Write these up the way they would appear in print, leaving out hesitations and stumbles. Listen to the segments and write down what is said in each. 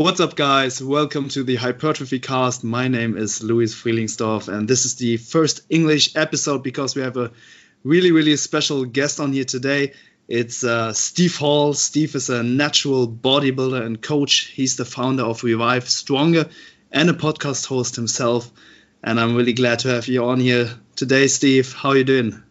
What's up, guys? Welcome to the Hypertrophy Cast. My name is Louis Frielingsdorf, and this is the first English episode because we have a really special guest on here today. It's Steve Hall. Steve is a natural bodybuilder and coach. He's the founder of Revive Stronger and a podcast host himself. And I'm really glad to have you on here today, Steve. How are you doing?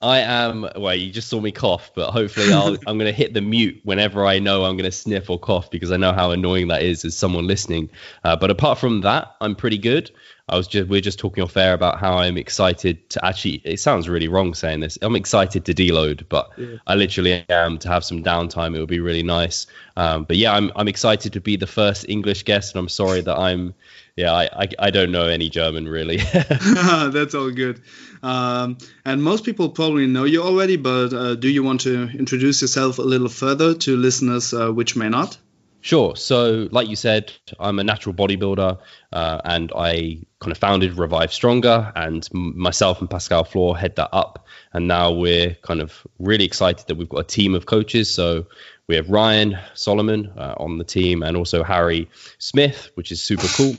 I am, well, you just saw me cough, but hopefully I'm going to hit the mute whenever I know I'm going to sniff or cough, because I know how annoying that is as someone listening. But apart from that, I'm pretty good. We're just talking off air about how I'm excited to actually, it sounds really wrong saying this, I'm excited to deload, but yeah. I literally am, to have some downtime. It would be really nice. But yeah, I'm excited to be the first English guest, and I'm sorry that I don't know any German, really. That's all good. And most people probably know you already, but do you want to introduce yourself a little further to listeners which may not? Sure. So like you said, I'm a natural bodybuilder, and I kind of founded Revive Stronger, and myself and Pascal Flohr head that up. And now we're kind of really excited that we've got a team of coaches. So we have Ryan Solomon on the team, and also Harry Smith, which is super cool.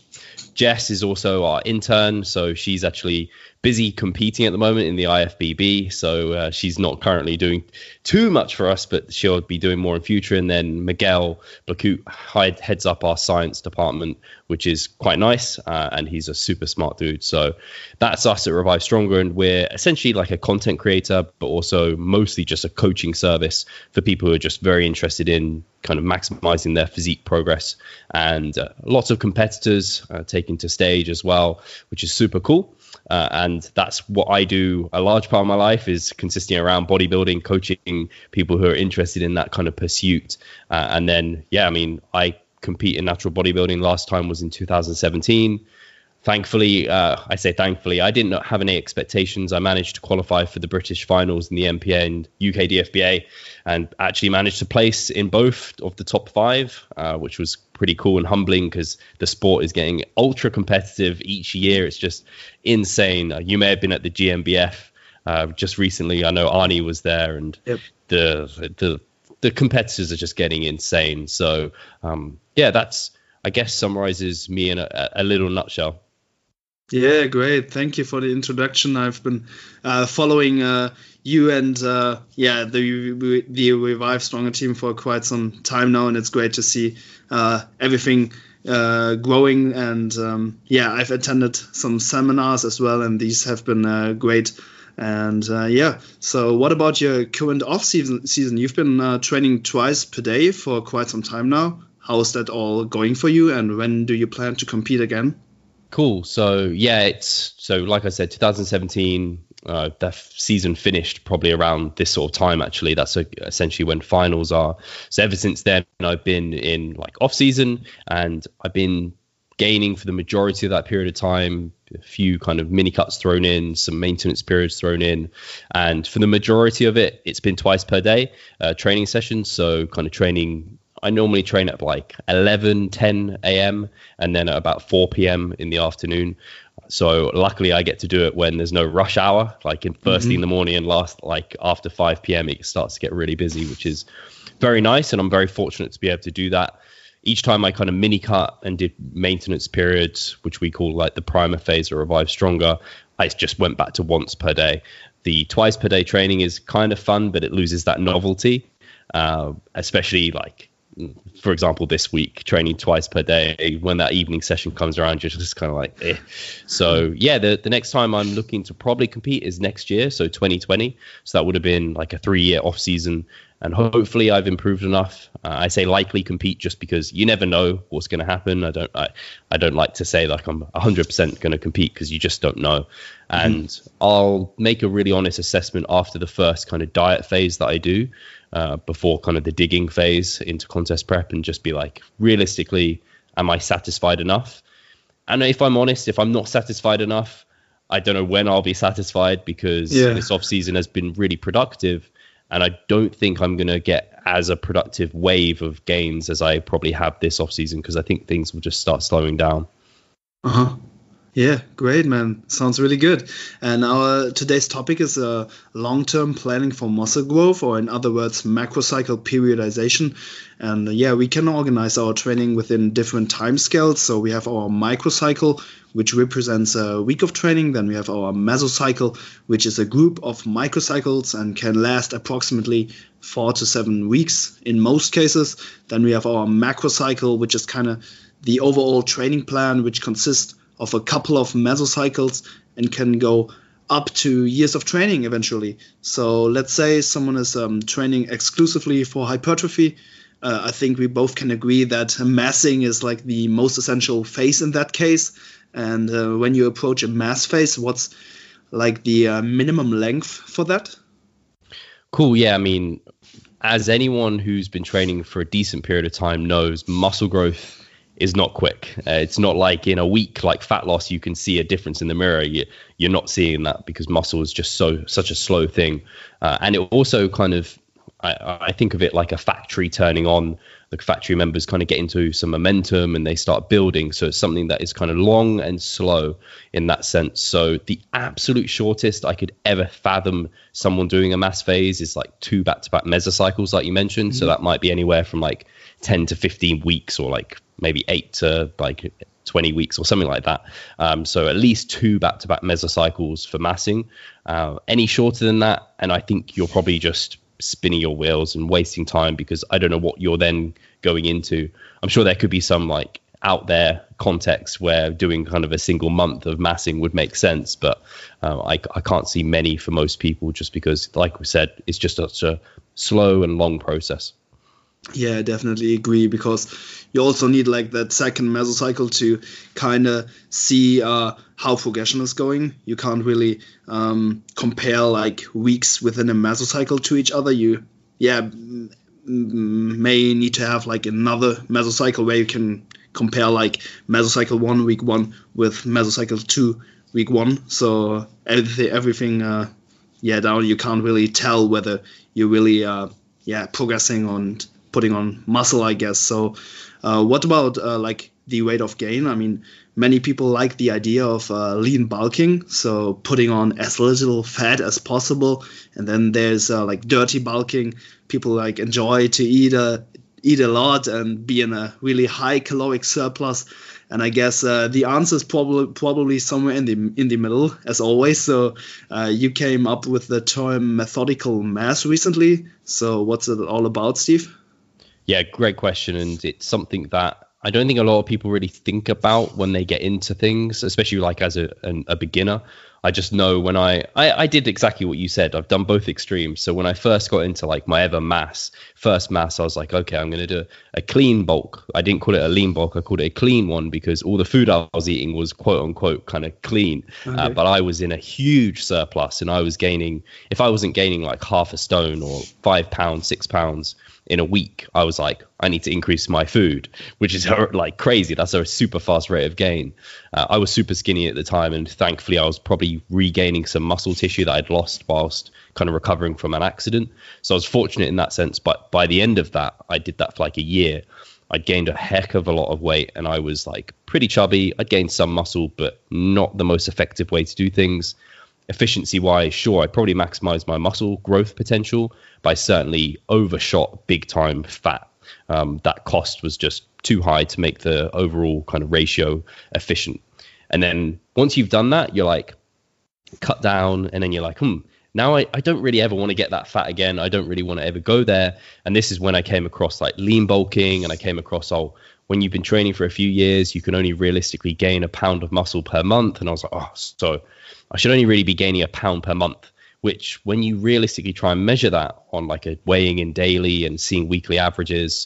Jess is also our intern, so she's actually busy competing at the moment in the IFBB, so she's not currently doing too much for us, but she'll be doing more in future. And then Miguel Blacut heads up our science department, which is quite nice, and he's a super smart dude. So that's us at Revive Stronger, and we're essentially like a content creator, but also mostly just a coaching service for people who are just very interested in kind of maximizing their physique progress. And lots of competitors taking to stage as well, which is super cool. And that's what I do. A large part of my life is consisting around bodybuilding, coaching people who are interested in that kind of pursuit. And then, yeah, I mean, I compete in natural bodybuilding. Last time was in 2017. Thankfully, I say thankfully, I didn't have any expectations. I managed to qualify for the British finals in the MPA and UK DFBA, and actually managed to place in both of the top five, which was pretty cool and humbling, because the sport is getting ultra competitive each year. It's just insane. You may have been at the GMBF just recently. I know Arnie was there, and yep. The competitors are just getting insane. So yeah, that's, I guess, summarizes me in a little nutshell. Yeah, great. Thank you for the introduction. I've been following you and the Revive Stronger team for quite some time now, and it's great to see everything growing. And I've attended some seminars as well, and these have been great. And so what about your current off season? You've been training twice per day for quite some time now. How is that all going for you, and when do you plan to compete again? Cool. So yeah, so like I said, 2017, that season finished probably around this sort of time, actually. That's essentially when finals are. So ever since then, I've been in like off season, and I've been gaining for the majority of that period of time, a few kind of mini cuts thrown in, some maintenance periods thrown in. And for the majority of it, it's been twice per day training sessions. So kind of training, I normally train at like 10 a.m. and then at about 4 p.m. in the afternoon. So luckily I get to do it when there's no rush hour, like in first thing in the morning, and last, like after 5 p.m. it starts to get really busy, which is very nice. And I'm very fortunate to be able to do that. Each time I kind of mini cut and did maintenance periods, which we call like the primer phase or Revive Stronger, I just went back to once per day. The twice per day training is kind of fun, but it loses that novelty, especially like, for example, this week, training twice per day, when that evening session comes around, you're just kind of like, eh. So yeah, the next time I'm looking to probably compete is next year, so 2020. So that would have been like a 3-year off season, and hopefully I've improved enough. I say likely compete just because you never know what's going to happen. I don't like to say like I'm 100% going to compete, because you just don't know. And I'll make a really honest assessment after the first kind of diet phase that I do, before kind of the digging phase into contest prep, and just be like, realistically, am I satisfied enough? And if I'm honest, if I'm not satisfied enough, I don't know when I'll be satisfied, because this off season has been really productive. And I don't think I'm going to get as a productive wave of gains as I probably have this off season, because I think things will just start slowing down. Yeah, great, man. Sounds really good. And our today's topic is long-term planning for muscle growth, or in other words, macrocycle periodization. And yeah, we can organize our training within different time scales. So we have our microcycle, which represents a week of training. Then we have our mesocycle, which is a group of microcycles and can last approximately 4 to 7 weeks in most cases. Then we have our macrocycle, which is kind of the overall training plan, which consists of a couple of mesocycles and can go up to years of training eventually. So let's say someone is training exclusively for hypertrophy. I think we both can agree that massing is like the most essential phase in that case. And when you approach a mass phase, what's like the minimum length for that? Cool. Yeah, I mean, as anyone who's been training for a decent period of time knows, muscle growth is not quick. It's not like in a week, like fat loss, you can see a difference in the mirror. You're not seeing that because muscle is just such a slow thing. And it also kind of, I think of it like a factory turning on. The factory members kind of get into some momentum and they start building. So it's something that is kind of long and slow in that sense. So the absolute shortest I could ever fathom someone doing a mass phase is like 2 back-to-back mesocycles, like you mentioned. Mm-hmm. So that might be anywhere from like 10 to 15 weeks or like maybe 8 to like 20 weeks or something like that. So at least 2 back-to-back mesocycles for massing. Any shorter than that, and I think you're probably just spinning your wheels and wasting time, because I don't know what you're then going into. I'm sure there could be some like out there context where doing kind of a single month of massing would make sense, but I can't see many for most people, just because, like we said, it's just such a slow and long process. Yeah, I definitely agree, because you also need like that second mesocycle to kind of see how progression is going. You can't really compare like weeks within a mesocycle to each other. You may need to have like another mesocycle where you can compare like mesocycle 1 week 1 with mesocycle 2 week 1. So everything down, you can't really tell whether you're really progressing on putting on muscle, I guess. So what about like the rate of gain? I mean, many people like the idea of lean bulking, so putting on as little fat as possible. And then there's like dirty bulking. People like enjoy to eat a lot and be in a really high caloric surplus. And I guess the answer is probably somewhere in the middle, as always. So you came up with the term methodical mass recently. So what's it all about, Steve? Yeah, great question. And it's something that I don't think a lot of people really think about when they get into things, especially like as a beginner. I just know when I did exactly what you said. I've done both extremes. So when I first got into like my first mass, I was like, okay, I'm going to do a clean bulk. I didn't call it a lean bulk. I called it a clean one, because all the food I was eating was quote unquote kind of clean. Okay. But I was in a huge surplus, and I was gaining, if I wasn't gaining like half a stone or 5 pounds, 6 pounds in a week, I was like, I need to increase my food, which is like crazy. That's a super fast rate of gain. I was super skinny at the time, and thankfully I was probably regaining some muscle tissue that I'd lost whilst kind of recovering from an accident. So I was fortunate in that sense. But by the end of that, I did that for like a year. I gained a heck of a lot of weight, and I was like pretty chubby. I gained some muscle, but not the most effective way to do things. Efficiency wise, sure, I probably maximized my muscle growth potential, but I certainly overshot big time fat. That cost was just too high to make the overall kind of ratio efficient. And then once you've done that, you're like, cut down, and then you're like, now I don't really ever want to get that fat again. I don't really want to ever go there. And this is when I came across like lean bulking, and I came across, when you've been training for a few years, you can only realistically gain a pound of muscle per month. And I was like, so I should only really be gaining a pound per month, which when you realistically try and measure that on like a weighing in daily and seeing weekly averages,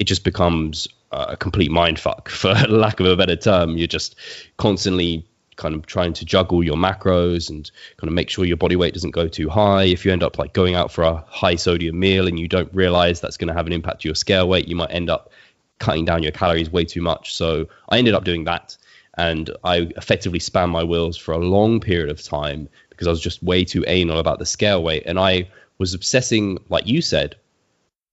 it just becomes a complete mindfuck, for lack of a better term. You're just constantly kind of trying to juggle your macros and kind of make sure your body weight doesn't go too high. If you end up like going out for a high sodium meal and you don't realize that's going to have an impact to your scale weight, you might end up cutting down your calories way too much. So I ended up doing that, and I effectively spanned my wheels for a long period of time because I was just way too anal about the scale weight. And I was obsessing, like you said,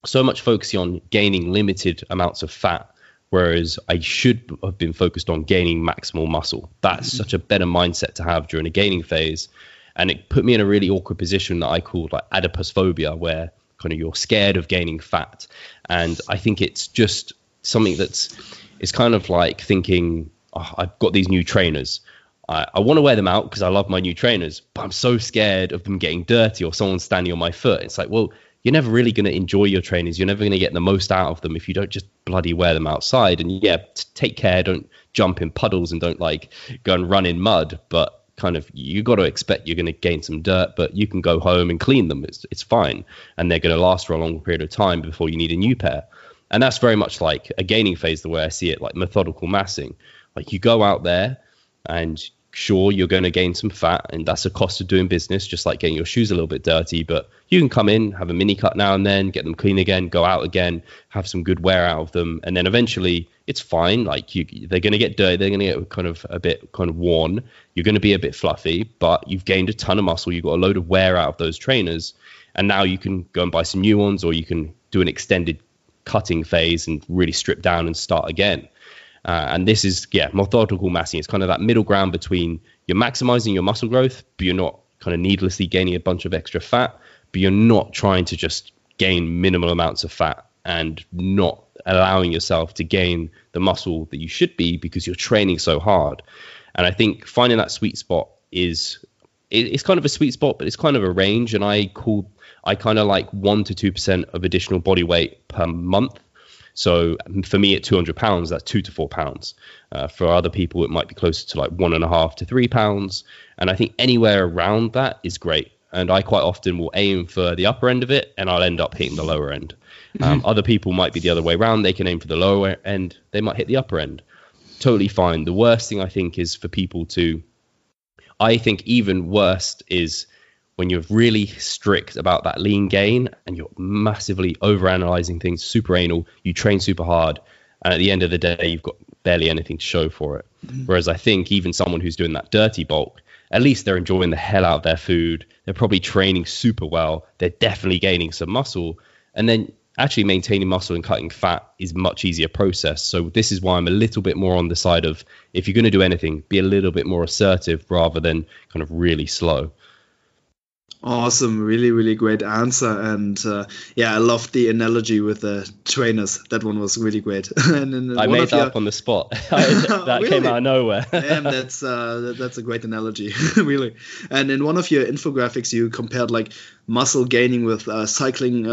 so much focusing on gaining limited amounts of fat whereas I should have been focused on gaining maximal muscle. That's such a better mindset to have during a gaining phase. And it put me in a really awkward position that I called like adipose phobia, where kind of you're scared of gaining fat. And I think it's just something that's, it's kind of like thinking, oh, I've got these new trainers. I want to wear them out because I love my new trainers, but I'm so scared of them getting dirty or someone standing on my foot. It's like, well, you're never really going to enjoy your trainers. You're never going to get the most out of them if you don't just bloody wear them outside. And yeah, take care. Don't jump in puddles and don't like go and run in mud. But kind of, you got to expect you're going to gain some dirt, but you can go home and clean them. It's fine. And they're going to last for a long period of time before you need a new pair. And that's very much like a gaining phase, the way I see it, like methodical massing. Like you go out there and sure, you're going to gain some fat, and that's a cost of doing business, just like getting your shoes a little bit dirty. But you can come in, have a mini cut now and then, get them clean again, go out again, have some good wear out of them, and then eventually it's fine. Like they're going to get dirty, they're going to get kind of a bit kind of worn, you're going to be a bit fluffy, but you've gained a ton of muscle, you've got a load of wear out of those trainers, and now you can go and buy some new ones, or you can do an extended cutting phase and really strip down and start again. And this is, yeah, methodical massing. It's kind of that middle ground between you're maximizing your muscle growth, but you're not kind of needlessly gaining a bunch of extra fat, but you're not trying to just gain minimal amounts of fat and not allowing yourself to gain the muscle that you should be because you're training so hard. And I think finding that sweet spot is, it's kind of a sweet spot, but it's kind of a range. And I kind of like 1 to 2% of additional body weight per month. So for me at 200 pounds, that's 2 to 4 pounds. For other people, it might be closer to like 1.5 to 3 pounds. And I think anywhere around that is great. And I quite often will aim for the upper end of it and I'll end up hitting the lower end. Other people might be the other way around. They can aim for the lower end. They might hit the upper end. Totally fine. The worst thing I think is for people to, I think even worst is when you're really strict about that lean gain and you're massively overanalyzing things, super anal, you train super hard. And at the end of the day, you've got barely anything to show for it. Whereas I think even someone who's doing that dirty bulk, at least they're enjoying the hell out of their food. They're probably training super well. They're definitely gaining some muscle. And then actually maintaining muscle and cutting fat is much easier process. So this is why I'm a little bit more on the side of, if you're going to do anything, be a little bit more assertive rather than kind of really slow. Awesome. Really, really great answer. And yeah, I loved the analogy with the trainers. That one was really great. and I made that up on the spot. That really came out of nowhere. And that's a great analogy, really. And in one of your infographics, you compared like muscle gaining with cycling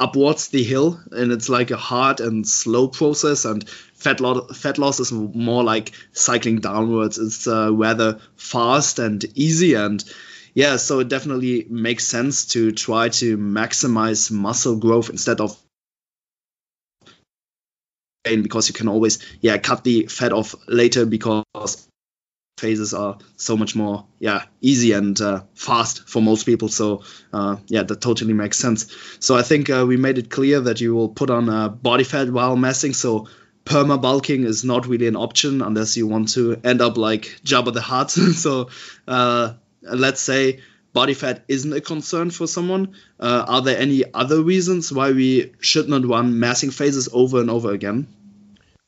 upwards the hill. And it's like a hard and slow process. And fat loss is more like cycling downwards. It's rather fast and easy. And yeah, so it definitely makes sense to try to maximize muscle growth instead of gain, because you can always cut the fat off later because phases are so much more easy and fast for most people. So that totally makes sense. So I think we made it clear that you will put on body fat while massing. So perma bulking is not really an option unless you want to end up like Jabba the Hutt. So let's say body fat isn't a concern for someone. Are there any other reasons why we should not run massing phases over and over again?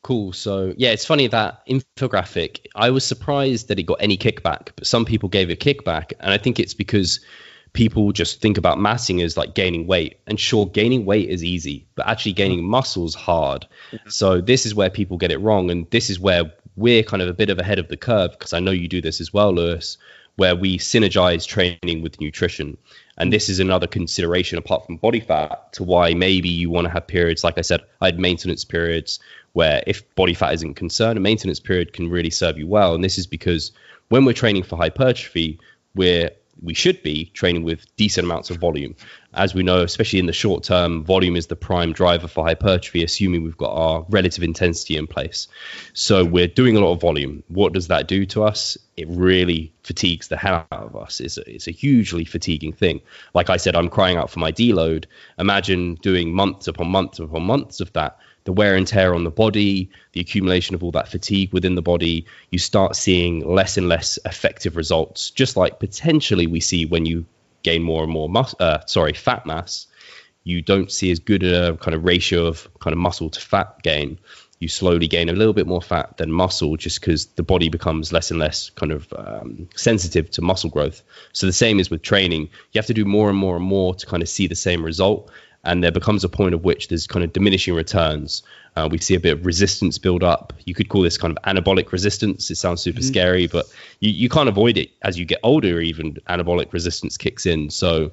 Cool. So yeah, it's funny, that infographic, I was surprised that it got any kickback, but some people gave it kickback. And I think it's because people just think about massing as like gaining weight. And sure, gaining weight is easy, but actually gaining muscle is hard. So this is where people get it wrong. And this is where we're kind of a bit of ahead of the curve, because I know you do this as well, Louis, where we synergize training with nutrition. And this is another consideration apart from body fat to why maybe you want to have periods. Like I said, I had maintenance periods where if body fat isn't concerned, a maintenance period can really serve you well. And this is because when we're training for hypertrophy, we should be training with decent amounts of volume. As we know, especially in the short term, volume is the prime driver for hypertrophy, assuming we've got our relative intensity in place. So we're doing a lot of volume. What does that do to us? It really fatigues the hell out of us. It's a hugely fatiguing thing. Like I said, I'm crying out for my deload. Imagine doing months upon months upon months of that. The wear and tear on the body, the accumulation of all that fatigue within the body, you start seeing less and less effective results, just like potentially we see when you gain more and more fat mass. You don't see as good a kind of ratio of kind of muscle to fat gain. you slowly gain a little bit more fat than muscle, just because the body becomes less and less kind of sensitive to muscle growth. So the same is with training. You have to do more and more and more to kind of see the same result. And there becomes a point at which there's kind of diminishing returns. We see a bit of resistance build up. You could call this kind of anabolic resistance. It sounds super scary, but you can't avoid it as you get older. Even anabolic resistance kicks in. So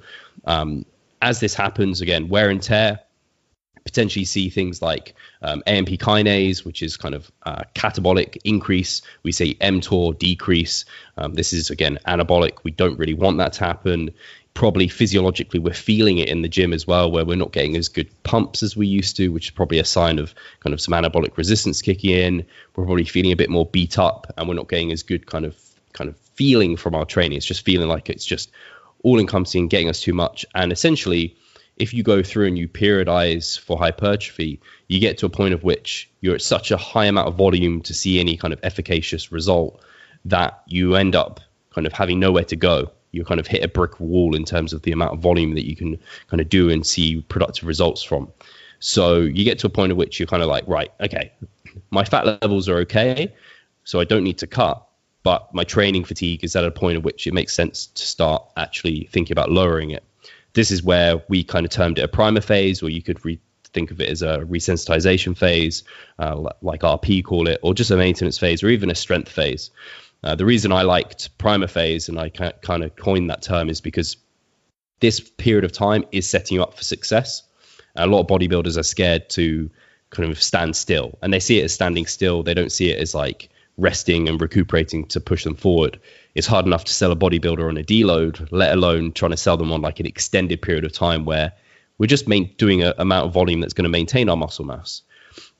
as this happens, again, wear and tear, potentially see things like AMP kinase, which is kind of catabolic increase. We see mTOR decrease. This is, again, anabolic. We don't really want that to happen. Probably physiologically we're feeling it in the gym as well, where we're not getting as good pumps as we used to, which is probably a sign of kind of some anabolic resistance kicking in. We're probably feeling a bit more beat up, and we're not getting as good kind of feeling from our training. It's just feeling like it's just all encompassing, getting us too much. And essentially, if you go through and you periodize for hypertrophy, you get to a point of which you're at such a high amount of volume to see any kind of efficacious result that you end up kind of having nowhere to go. You kind of hit a brick wall in terms of the amount of volume that you can kind of do and see productive results from. So you get to a point at which you're kind of like, right, okay, my fat levels are okay, so I don't need to cut, but my training fatigue is at a point at which it makes sense to start actually thinking about lowering it. This is where we kind of termed it a primer phase, or you could think of it as a resensitization phase, like RP call it, or just a maintenance phase, or even a strength phase. The reason I liked primer phase and I kind of coined that term is because this period of time is setting you up for success. A lot of bodybuilders are scared to kind of stand still, and they see it as standing still. They don't see it as like resting and recuperating to push them forward. It's hard enough to sell a bodybuilder on a deload, let alone trying to sell them on like an extended period of time where we're just doing an amount of volume that's going to maintain our muscle mass.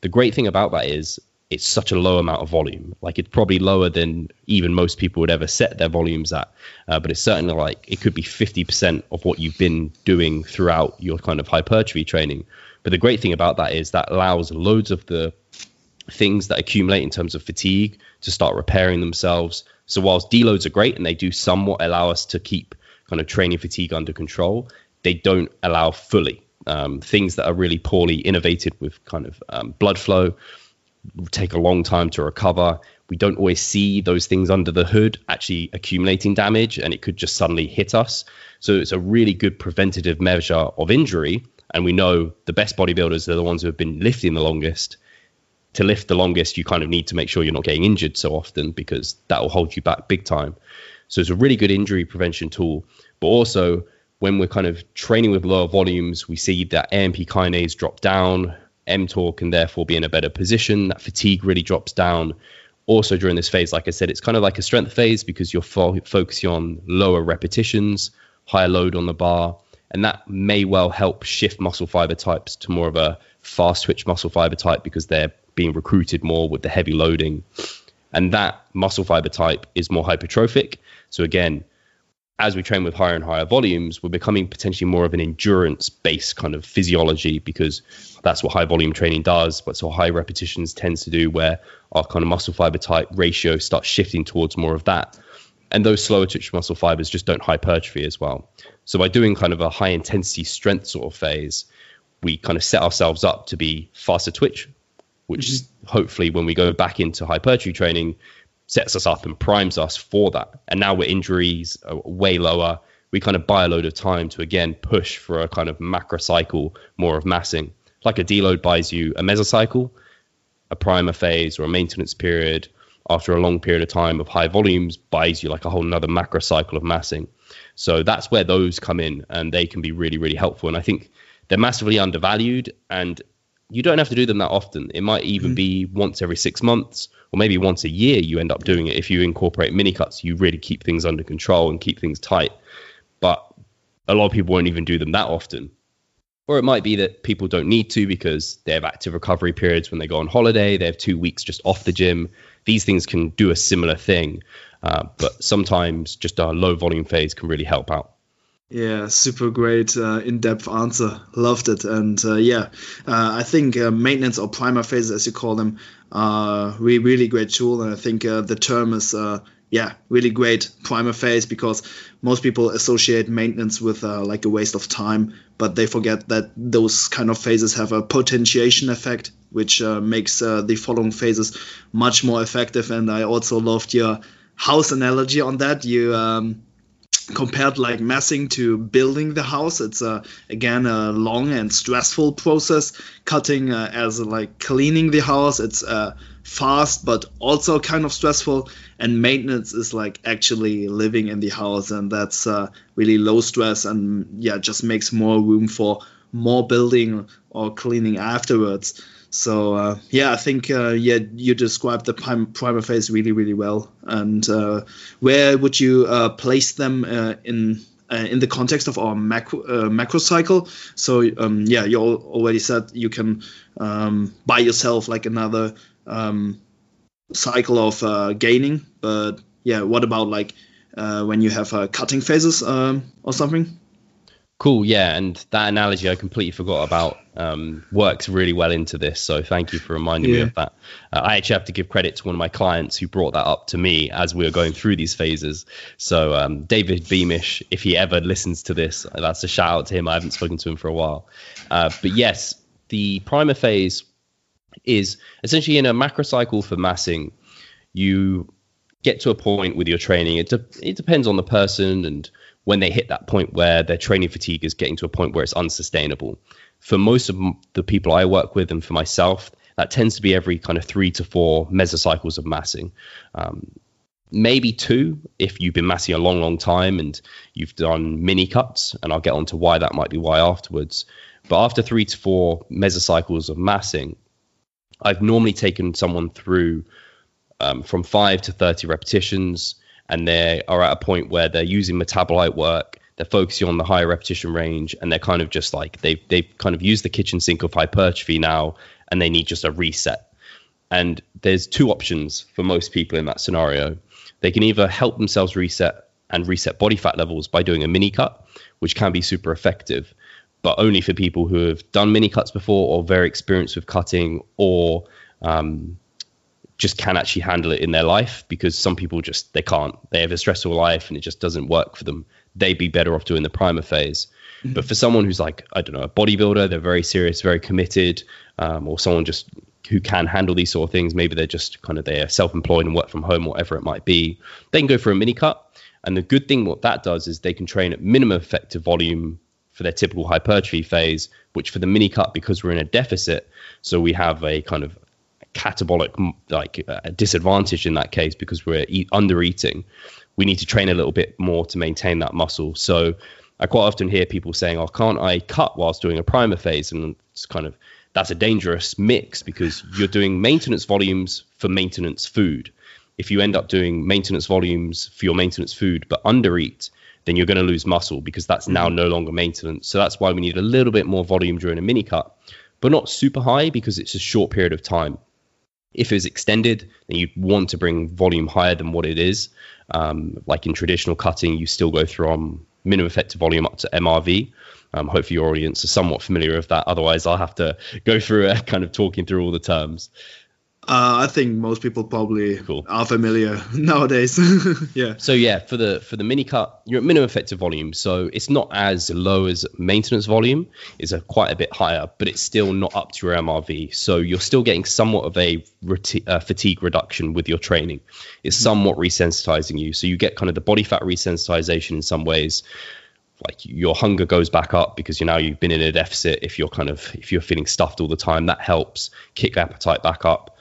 The great thing about that is it's such a low amount of volume. Like, it's probably lower than even most people would ever set their volumes at, but it's certainly like it could be 50% of what you've been doing throughout your kind of hypertrophy training. But the great thing about that is that allows loads of the things that accumulate in terms of fatigue to start repairing themselves. So whilst deloads are great and they do somewhat allow us to keep kind of training fatigue under control, they don't allow fully. Things that are really poorly innovated with kind of blood flow take a long time to recover. We don't always see those things under the hood actually accumulating damage, and it could just suddenly hit us. So it's a really good preventative measure of injury. And we know the best bodybuilders are the ones who have been lifting the longest. To lift the longest, you kind of need to make sure you're not getting injured so often, because that will hold you back big time. So it's a really good injury prevention tool. But also, when we're kind of training with lower volumes, we see that AMP kinase drop down. mTOR can therefore be in a better position. That fatigue really drops down. Also during this phase, like I said, it's kind of like a strength phase, because you're focusing on lower repetitions, higher load on the bar, and that may well help shift muscle fiber types to more of a fast twitch muscle fiber type, because they're being recruited more with the heavy loading. And that muscle fiber type is more hypertrophic. So again, as we train with higher and higher volumes, we're becoming potentially more of an endurance-based kind of physiology, because that's what high-volume training does, but so high repetitions tends to do, where our kind of muscle fiber type ratio starts shifting towards more of that. And those slower twitch muscle fibers just don't hypertrophy as well. So by doing kind of a high-intensity strength sort of phase, we kind of set ourselves up to be faster twitch, which hopefully when we go back into hypertrophy training, sets us up and primes us for that. And now we're injuries are way lower. We kind of buy a load of time to, again, push for a kind of macrocycle, more of massing. Like a deload buys you a mesocycle, a primer phase or a maintenance period after a long period of time of high volumes buys you like a whole nother macrocycle of massing. So that's where those come in, and they can be really, really helpful. And I think they're massively undervalued, and you don't have to do them that often. It might even be once every 6 months, or maybe once a year you end up doing it. If you incorporate mini cuts, you really keep things under control and keep things tight. But a lot of people won't even do them that often. Or it might be that people don't need to, because they have active recovery periods when they go on holiday. They have 2 weeks just off the gym. These things can do a similar thing. But sometimes just a low volume phase can really help out. Yeah, super great in-depth answer. Loved it. And I think maintenance or primer phases, as you call them, are really great tool. And I think the term is yeah, really great primer phase, because most people associate maintenance with like a waste of time, but they forget that those kind of phases have a potentiation effect, which makes the following phases much more effective. And I also loved your house analogy on that. You compared like messing to building the house. It's again a long and stressful process. Cutting as like cleaning the house, it's fast but also kind of stressful, and maintenance is like actually living in the house, and that's really low stress, and yeah, just makes more room for more building or cleaning afterwards. So yeah, I think yeah, you described the primer phase really, really well. And where would you place them in the context of our macro cycle? So yeah, you already said you can buy yourself like another cycle of gaining, but yeah, what about like when you have cutting phases or something? Cool, yeah, and that analogy I completely forgot about works really well into this, so thank you for reminding me of that. I actually have to give credit to one of my clients who brought that up to me as we were going through these phases. So David Beamish, if he ever listens to this, that's a shout out to him. I haven't spoken to him for a while. But yes, the primer phase is essentially in a macrocycle for massing. You get to a point with your training. It depends on the person and when they hit that point where their training fatigue is getting to a point where it's unsustainable. For most of the people I work with and for myself, that tends to be every kind of 3 to 4 mesocycles of massing. Maybe 2 if you've been massing a long, long time and you've done mini cuts, and I'll get onto why that might be why afterwards. But after 3 to 4 mesocycles of massing, I've normally taken someone through from 5 to 30 repetitions, and they are at a point where they're using metabolite work, they're focusing on the higher repetition range, and they're kind of just like, they've kind of used the kitchen sink of hypertrophy now, and they need just a reset. And there's 2 options for most people in that scenario. They can either help themselves reset and reset body fat levels by doing a mini cut, which can be super effective, but only for people who have done mini cuts before or very experienced with cutting, or just can actually handle it in their life, because some people just, they can't. They have a stressful life and it just doesn't work for them. They'd be better off doing the primer phase. Mm-hmm. But for someone who's like, I don't know, a bodybuilder, they're very serious, very committed, or someone just who can handle these sort of things, maybe they're just kind of, they are self-employed and work from home, whatever it might be, they can go for a mini cut. And the good thing what that does is they can train at minimum effective volume for their typical hypertrophy phase, which for the mini cut, because we're in a deficit, so we have a kind of catabolic like disadvantage in that case, because we're under eating, we need to train a little bit more to maintain that muscle. So I quite often hear people saying, oh, can't I cut whilst doing a primer phase? And it's kind of, that's a dangerous mix, because you're doing maintenance volumes for maintenance food. If you end up doing maintenance volumes for your maintenance food but under eat, then you're going to lose muscle, because that's now no longer maintenance. So that's why we need a little bit more volume during a mini cut, but not super high, because it's a short period of time. If it was extended, then you'd want to bring volume higher than what it is. Like in traditional cutting, you still go from minimum effective volume up to MRV. Hopefully your audience are somewhat familiar with that. Otherwise, I'll have to go through kind of talking through all the terms. I think most people probably are familiar nowadays. Yeah. So yeah, for the mini cut, you're at minimum effective volume, so it's not as low as maintenance volume. It's quite a bit higher, but it's still not up to your MRV. So you're still getting somewhat of a fatigue reduction with your training. It's somewhat resensitizing you, so you get kind of the body fat resensitization in some ways. Like your hunger goes back up because you've been in a deficit. If you're feeling stuffed all the time, that helps kick appetite back up.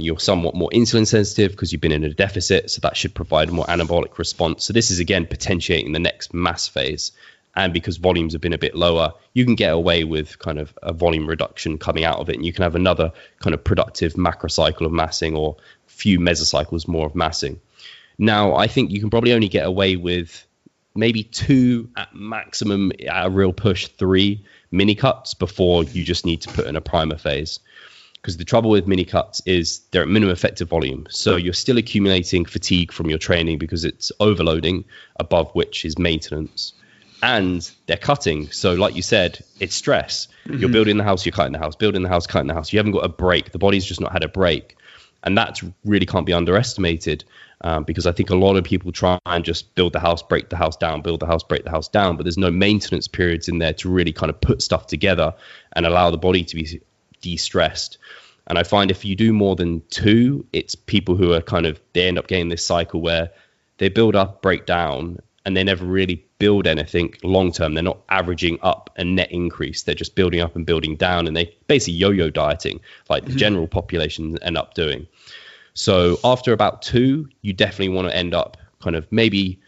You're somewhat more insulin sensitive because you've been in a deficit, so that should provide a more anabolic response. So this is, again, potentiating the next mass phase. And because volumes have been a bit lower, you can get away with kind of a volume reduction coming out of it, and you can have another kind of productive macrocycle of massing, or few mesocycles more of massing. Now, I think you can probably only get away with maybe 2 at maximum, at a real push 3 mini cuts before you just need to put in a primer phase. Because the trouble with mini cuts is they're at minimum effective volume. So you're still accumulating fatigue from your training because it's overloading, above which is maintenance. And they're cutting. So like you said, it's stress. Mm-hmm. You're building the house, you're cutting the house, building the house, cutting the house. You haven't got a break. The body's just not had a break. And that really can't be underestimated, because I think a lot of people try and just build the house, break the house down, build the house, break the house down. But there's no maintenance periods in there to really kind of put stuff together and allow the body to be de-stressed. And I find if you do more than two, it's people who are kind of, they end up getting this cycle where they build up, break down, and they never really build anything long term. They're not averaging up a net increase. They're just building up and building down, and they basically yo-yo dieting like the general population end up doing. So after about two, you definitely want to end up kind of, maybe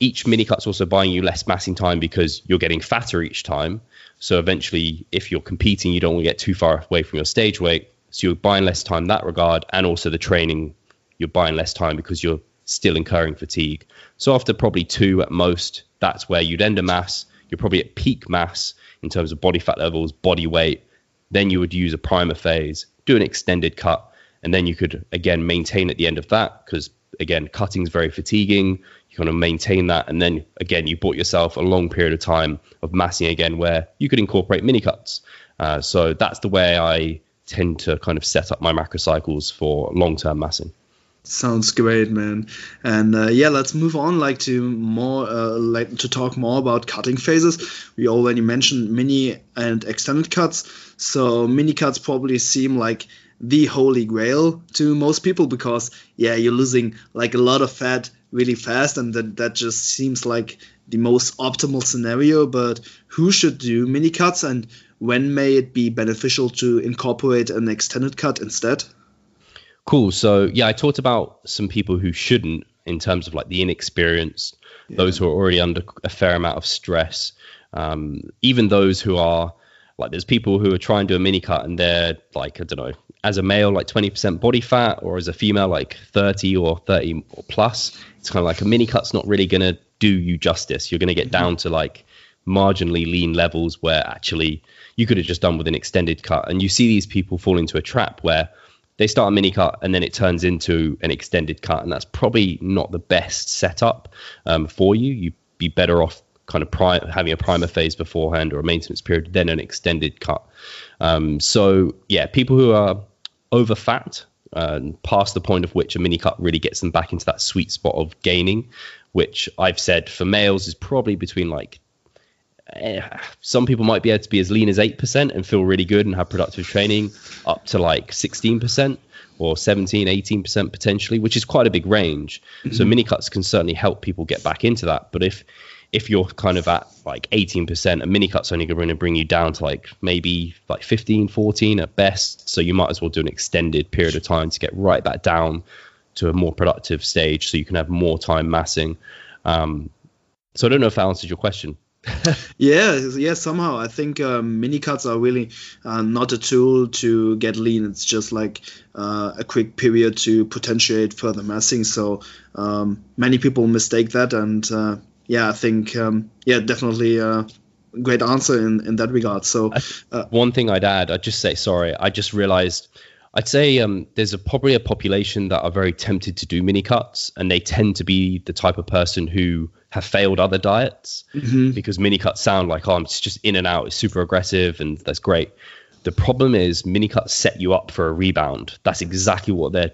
each mini cut's also buying you less massing time because you're getting fatter each time. So eventually, if you're competing, you don't want to get too far away from your stage weight. So you're buying less time in that regard, and also the training, you're buying less time because you're still incurring fatigue. So after probably two at most, that's where you'd end a mass. You're probably at peak mass in terms of body fat levels, body weight. Then you would use a primer phase, do an extended cut, and then you could, again, maintain at the end of that, because, again, cutting is very fatiguing. You kind of maintain that, and then, again, you bought yourself a long period of time of massing again where you could incorporate mini cuts. So that's the way I tend to kind of set up my macrocycles for long-term massing. Sounds great, man. And yeah, let's move on to talk more about cutting phases. We already mentioned mini and extended cuts. So mini cuts probably seem like the holy grail to most people because, yeah, you're losing like a lot of fat really fast, and that just seems like the most optimal scenario. But who should do mini cuts, and when may it be beneficial to incorporate an extended cut instead? Cool. So, yeah, I talked about some people who shouldn't, in terms of like the inexperienced, those who are already under a fair amount of stress. Even those who are like, there's people who are trying to do a mini cut and they're like, I don't know, as a male, like 20% body fat, or as a female, like 30 or plus. It's kind of like a mini cut's not really going to do you justice. You're going to get down to like marginally lean levels where actually you could have just done with an extended cut. And you see these people fall into a trap where they start a mini cut and then it turns into an extended cut. And that's probably not the best setup for you. You'd be better off kind of having a primer phase beforehand, or a maintenance period, then an extended cut. So, yeah, people who are over fat, past the point of which a mini cut really gets them back into that sweet spot of gaining, which I've said for males is probably between like, some people might be able to be as lean as 8% and feel really good and have productive training, up to like 16% or 17, 18% potentially, which is quite a big range. So mini cuts can certainly help people get back into that. But if you're kind of at like 18%, a mini cut's only going to bring you down to like maybe like 15, 14 at best. So you might as well do an extended period of time to get right back down to a more productive stage so you can have more time massing. So I don't know if that answers your question. Yeah, somehow. I think mini cuts are really not a tool to get lean. It's just like a quick period to potentiate further massing. So many people mistake that. And yeah, I think, definitely a great answer in that regard. So one thing I'd add, I just realized, I'd say there's probably a population that are very tempted to do mini cuts, and they tend to be the type of person who have failed other diets because mini cuts sound like, oh, it's just in and out, it's super aggressive, and that's great. The problem is mini cuts set you up for a rebound. That's exactly what they're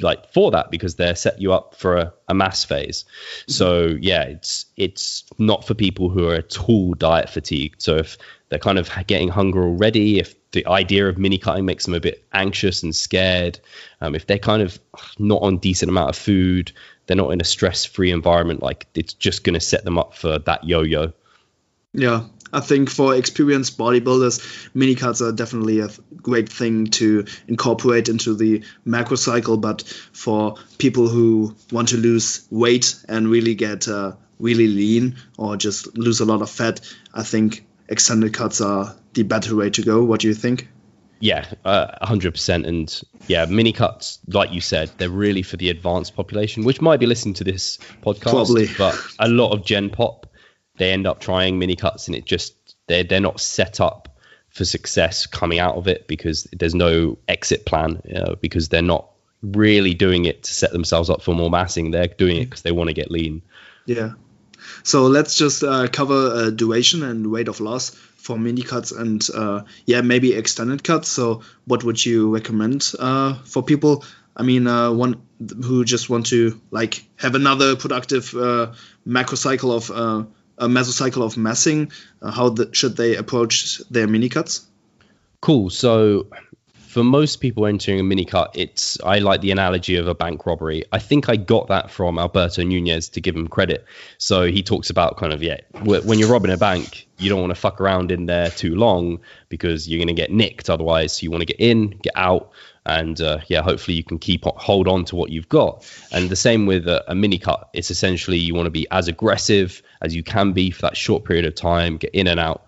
like for that, because they're set you up for a mass phase. So yeah, it's not for people who are at all diet fatigued. So if they're kind of getting hungry already, if the idea of mini cutting makes them a bit anxious and scared, if they're kind of not on decent amount of food, they're not in a stress-free environment, like it's just going to set them up for that yo-yo. Yeah, I think for experienced bodybuilders, mini cuts are definitely a great thing to incorporate into the macrocycle. But for people who want to lose weight and really get really lean, or just lose a lot of fat, I think extended cuts are the better way to go. What do you think? Yeah, 100%. And yeah, mini cuts, like you said, they're really for the advanced population, which might be listening to this podcast. Probably. But a lot of Gen Pop, they end up trying mini cuts, and it just, they're not set up for success coming out of it, because there's no exit plan, because they're not really doing it to set themselves up for more massing. They're doing it because they want to get lean. Yeah. So let's just cover duration and rate of loss for mini cuts and maybe extended cuts. So what would you recommend for people? I mean, one who just want to like have another productive macrocycle of a mesocycle of massing. Should they approach their mini cuts? Cool. So for most people entering a mini cut, I like the analogy of a bank robbery. I think I got that from Alberto Nunez, to give him credit. So he talks about kind of, when you're robbing a bank, you don't want to fuck around in there too long because you're going to get nicked. Otherwise, you want to get in, get out. And hopefully you can hold on to what you've got. And the same with a mini cut. It's essentially you want to be as aggressive as you can be for that short period of time, get in and out.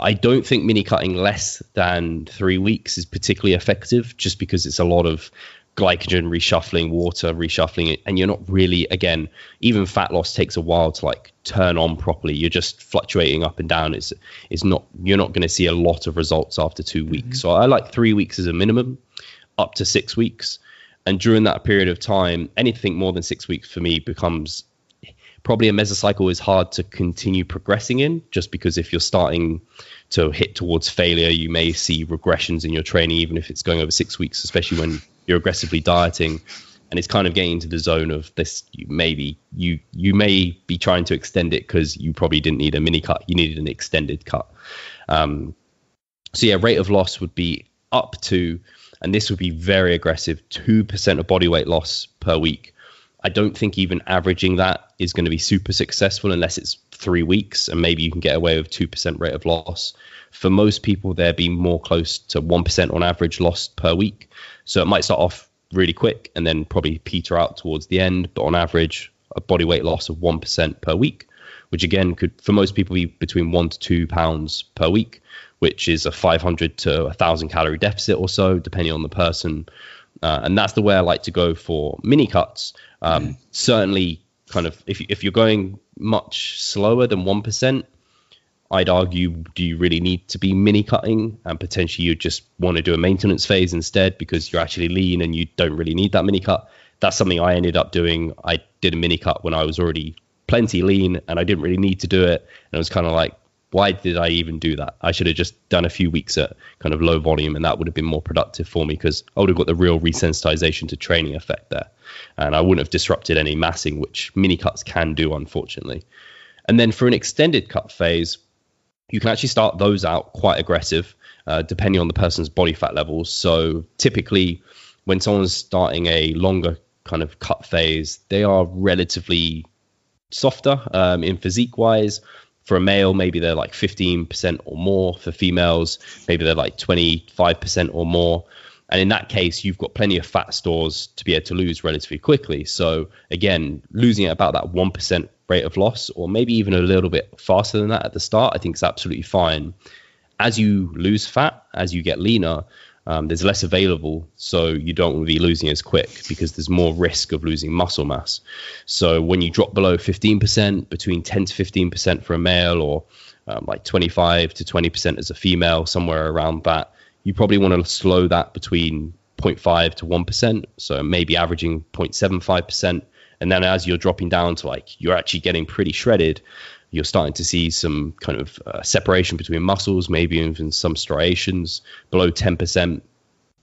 I don't think mini cutting less than 3 weeks is particularly effective, just because it's a lot of glycogen reshuffling, water reshuffling, and you're not really, again, even fat loss takes a while to like turn on properly. You're just fluctuating up and down. It's not, you're not going to see a lot of results after 2 weeks. Mm-hmm. So I like 3 weeks as a minimum, up to 6 weeks. And during that period of time, anything more than 6 weeks for me becomes probably a mesocycle is hard to continue progressing in, just because if you're starting to hit towards failure, you may see regressions in your training, even if it's going over 6 weeks, especially when you're aggressively dieting. And it's kind of getting into the zone of this. You may be trying to extend it because you probably didn't need a mini cut. You needed an extended cut. Rate of loss would be up to, and this would be very aggressive, 2% of body weight loss per week. I don't think even averaging that is going to be super successful unless it's 3 weeks, and maybe you can get away with 2% rate of loss. For most people, there'd be more close to 1% on average loss per week. So it might start off really quick and then probably peter out towards the end. But on average, a body weight loss of 1% per week, which again could, for most people, be between 1 to 2 pounds per week, which is a 500 to 1,000 calorie deficit or so, depending on the person. And that's the way I like to go for mini cuts. Certainly, kind of, if you're going much slower than 1%, I'd argue, do you really need to be mini cutting? And potentially you just want to do a maintenance phase instead, because you're actually lean and you don't really need that mini cut. That's something I ended up doing. I did a mini cut when I was already plenty lean and I didn't really need to do it. And it was kind of like, why did I even do that? I should have just done a few weeks at kind of low volume, and that would have been more productive for me, because I would have got the real resensitization to training effect there. And I wouldn't have disrupted any massing, which mini cuts can do, unfortunately. And then for an extended cut phase, you can actually start those out quite aggressive, depending on the person's body fat levels. So typically when someone's starting a longer kind of cut phase, they are relatively softer in physique wise. For a male, maybe they're like 15% or more. For females, maybe they're like 25% or more. And in that case, you've got plenty of fat stores to be able to lose relatively quickly. So again, losing at about that 1% rate of loss, or maybe even a little bit faster than that at the start, I think is absolutely fine. As you lose fat, as you get leaner, there's less available, so you don't want to be losing as quick because there's more risk of losing muscle mass. So when you drop below 15%, between 10 to 15% for a male, or like 25 to 20% as a female, somewhere around that, you probably want to slow that between 0.5 to 1%, so maybe averaging 0.75%. And then as you're dropping down to like, you're actually getting pretty shredded, you're starting to see some kind of separation between muscles, maybe even some striations below 10%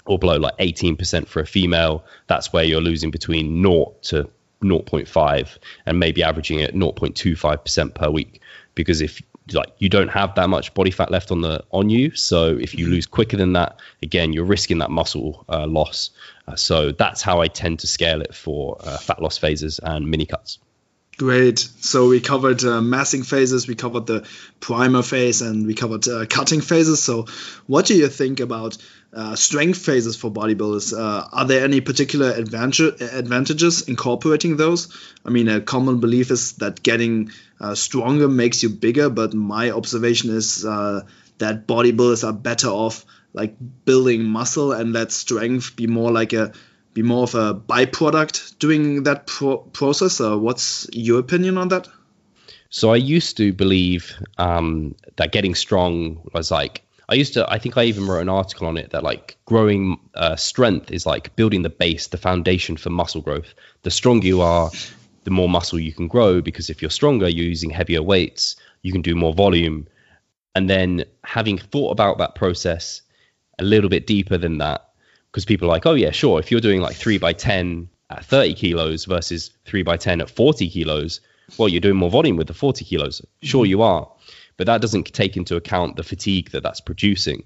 or below like 18% for a female. That's where you're losing between 0 to 0.5 and maybe averaging at 0.25% per week. Because if like you don't have that much body fat left on you, so if you lose quicker than that, again, you're risking that muscle loss. So that's how I tend to scale it for fat loss phases and mini cuts. Great. So we covered massing phases, we covered the primer phase, and we covered cutting phases. So what do you think about strength phases for bodybuilders? Are there any particular advantages incorporating those? I mean, a common belief is that getting stronger makes you bigger, but my observation is that bodybuilders are better off like building muscle and let strength be more like more of a byproduct doing that process. What's your opinion on that? So I used to believe that getting strong was like, I think I even wrote an article on it, that like growing strength is like building the foundation for muscle growth. The stronger you are, the more muscle you can grow, because if you're stronger, you're using heavier weights, you can do more volume. And then having thought about that process a little bit deeper than that, because people are like, oh yeah, sure, if you're doing like 3x10 at 30 kilos versus 3x10 at 40 kilos, well, you're doing more volume with the 40 kilos. Sure you are, but that doesn't take into account the fatigue that that's producing.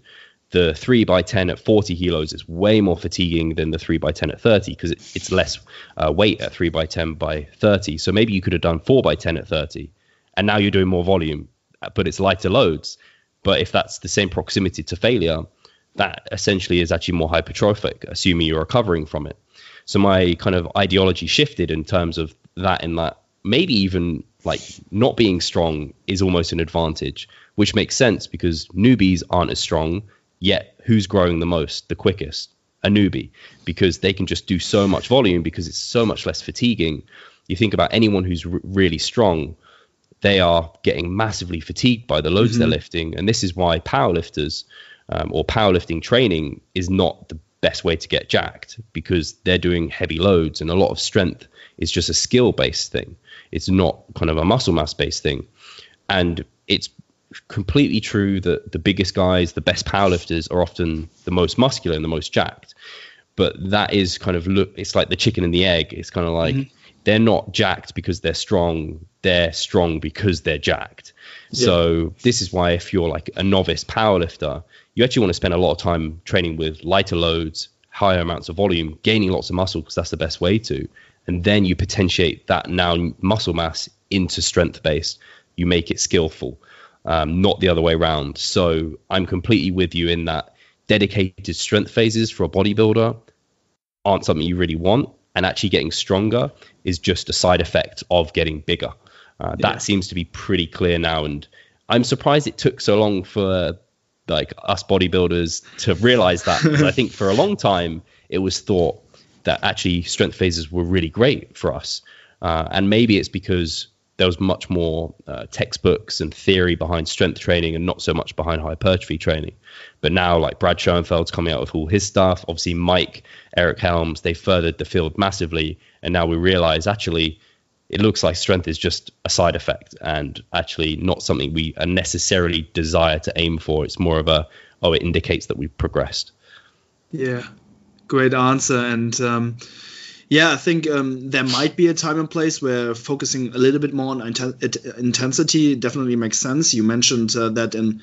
The 3x10 at 40 kilos is way more fatiguing than the 3x10 at 30, because it's less weight at 3x10 by 30. So maybe you could have done 4x10 at 30, and now you're doing more volume, but it's lighter loads. But if that's the same proximity to failure, that essentially is actually more hypertrophic, assuming you're recovering from it. So my kind of ideology shifted in terms of that, in that maybe even like not being strong is almost an advantage, which makes sense because newbies aren't as strong. Yet who's growing the most, the quickest? A newbie, because they can just do so much volume because it's so much less fatiguing. You think about anyone who's really strong, they are getting massively fatigued by the loads they're lifting. And this is why powerlifters or powerlifting training is not the best way to get jacked, because they're doing heavy loads, and a lot of strength is just a skill-based thing. It's not kind of a muscle mass-based thing. And it's completely true that the biggest guys, the best powerlifters, are often the most muscular and the most jacked, but that is kind of, look, it's like the chicken and the egg. It's kind of like they're not jacked because they're strong, they're strong because they're jacked. So this is why if you're like a novice powerlifter, you actually want to spend a lot of time training with lighter loads, higher amounts of volume, gaining lots of muscle, because that's the best way to, and then you potentiate that now muscle mass into strength based, you make it skillful. Not the other way around. So I'm completely with you in that dedicated strength phases for a bodybuilder aren't something you really want. And actually getting stronger is just a side effect of getting bigger. That seems to be pretty clear now. And I'm surprised it took so long for like us bodybuilders to realize that. I think for a long time, it was thought that actually strength phases were really great for us. And maybe it's because there was much more textbooks and theory behind strength training and not so much behind hypertrophy training. But now, like Brad Schoenfeld's coming out with all his stuff, obviously Mike, Eric Helms, they furthered the field massively. And now we realize actually it looks like strength is just a side effect and actually not something we necessarily desire to aim for. It's more of a, oh, it indicates that we've progressed. Yeah, great answer. And yeah, I think there might be a time and place where focusing a little bit more on intensity definitely makes sense. You mentioned that in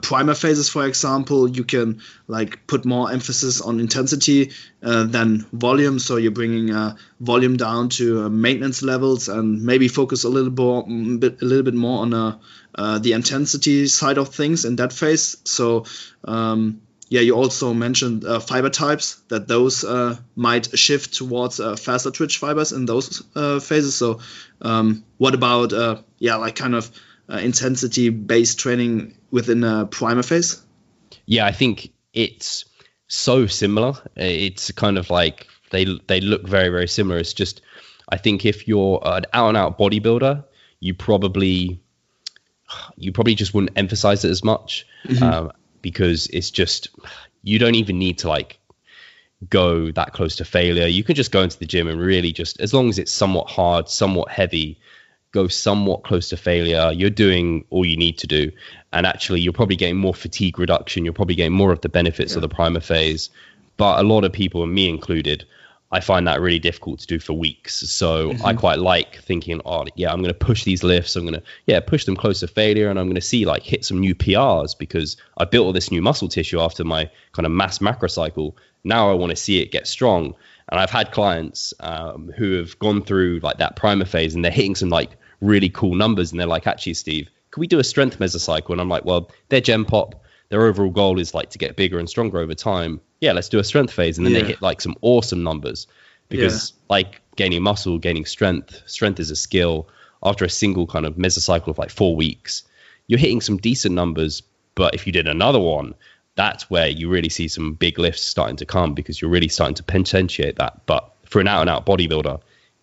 primer phases, for example, you can like put more emphasis on intensity than volume. So you're bringing volume down to maintenance levels and maybe focus a little bit more on the intensity side of things in that phase. So yeah, you also mentioned fiber types, that those might shift towards faster twitch fibers in those phases. So what about, like kind of intensity-based training within a primer phase? Yeah, I think it's so similar. It's kind of like they look very, very similar. It's just, I think if you're an out-and-out bodybuilder, you probably just wouldn't emphasize it as much. Because it's just, you don't even need to like go that close to failure. You can just go into the gym and really just, as long as it's somewhat hard, somewhat heavy, go somewhat close to failure. You're doing all you need to do. And actually you're probably getting more fatigue reduction. You're probably getting more of the benefits of the primer phase. But a lot of people, and me included, I find that really difficult to do for weeks. So I quite like thinking, oh yeah, I'm going to push these lifts. I'm going to push them close to failure, and I'm going to see like hit some new PRs because I built all this new muscle tissue after my kind of mass macrocycle. Now I want to see it get strong. And I've had clients who have gone through like that primer phase and they're hitting some like really cool numbers. And they're like, actually, Steve, can we do a strength mesocycle? And I'm like, well, they're Gen Pop. Their overall goal is like to get bigger and stronger over time. Yeah, let's do a strength phase. And then they hit like some awesome numbers because like gaining muscle, gaining strength is a skill. After a single kind of mesocycle of like 4 weeks, you're hitting some decent numbers. But if you did another one, that's where you really see some big lifts starting to come because you're really starting to potentiate that. But for an out and out bodybuilder,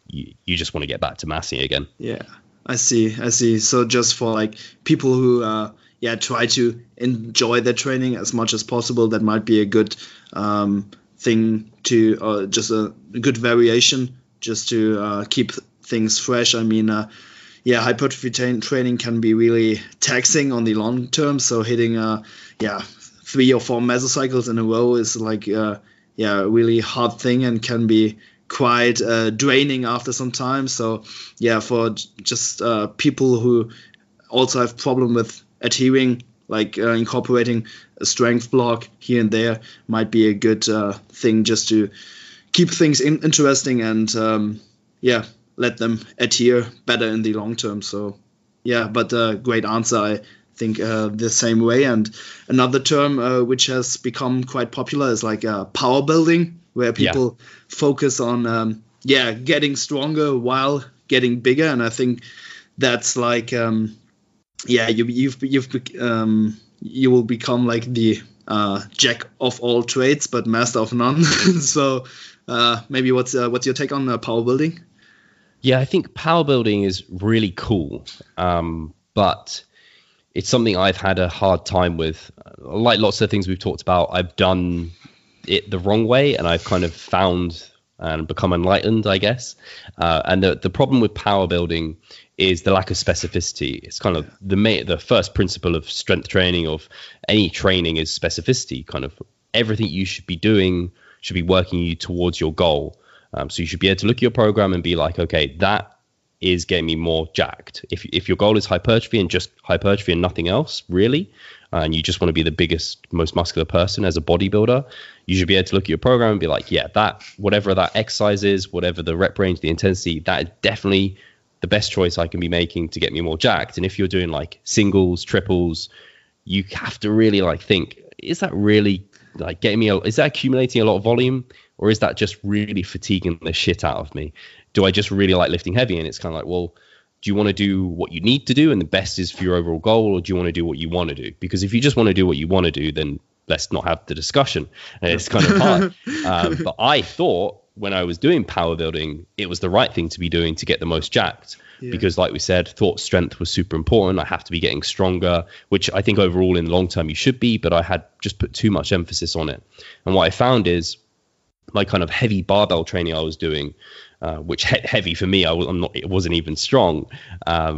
you just want to get back to massing again. Yeah, I see. So just for like people who try to enjoy their training as much as possible. That might be a good thing to, just a good variation, just to keep things fresh. I mean, hypertrophy training can be really taxing on the long term. So hitting, 3 or 4 mesocycles in a row is like, a really hard thing and can be quite draining after some time. So, for just people who also have problem with adhering, like incorporating a strength block here and there might be a good thing just to keep things interesting and let them adhere better in the long term. So but great answer. I think the same way. And another term which has become quite popular is like power building, where people focus on getting stronger while getting bigger. And I think that's like you will become like the jack of all trades but master of none. So maybe what's your take on power building? Yeah, I think power building is really cool, but it's something I've had a hard time with. Like lots of things we've talked about, I've done it the wrong way, and I've kind of found and become enlightened, I guess. And the problem with power building is the lack of specificity. It's kind of the first principle of strength training, of any training, is specificity. Kind of everything you should be doing should be working you towards your goal. So you should be able to look at your program and be like, okay, that is getting me more jacked. If your goal is hypertrophy and just hypertrophy and nothing else, really, and you just want to be the biggest, most muscular person as a bodybuilder, you should be able to look at your program and be like, yeah, that, whatever that exercise is, whatever the rep range, the intensity, that is definitely the best choice I can be making to get me more jacked. And if you're doing like singles, triples, you have to really like think, is that really like getting me, is that accumulating a lot of volume, or is that just really fatiguing the shit out of me? Do I just really like lifting heavy? And it's kind of like, well, do you want to do what you need to do and the best is for your overall goal, or do you want to do what you want to do? Because if you just want to do what you want to do, then let's not have the discussion. And it's kind of hard. But I thought when I was doing power building, it was the right thing to be doing to get the most jacked. Yeah. Because like we said, thought strength was super important. I have to be getting stronger, which I think overall in the long term you should be, but I had just put too much emphasis on it. And what I found is my kind of heavy barbell training I was doing, which heavy for me, it wasn't even strong,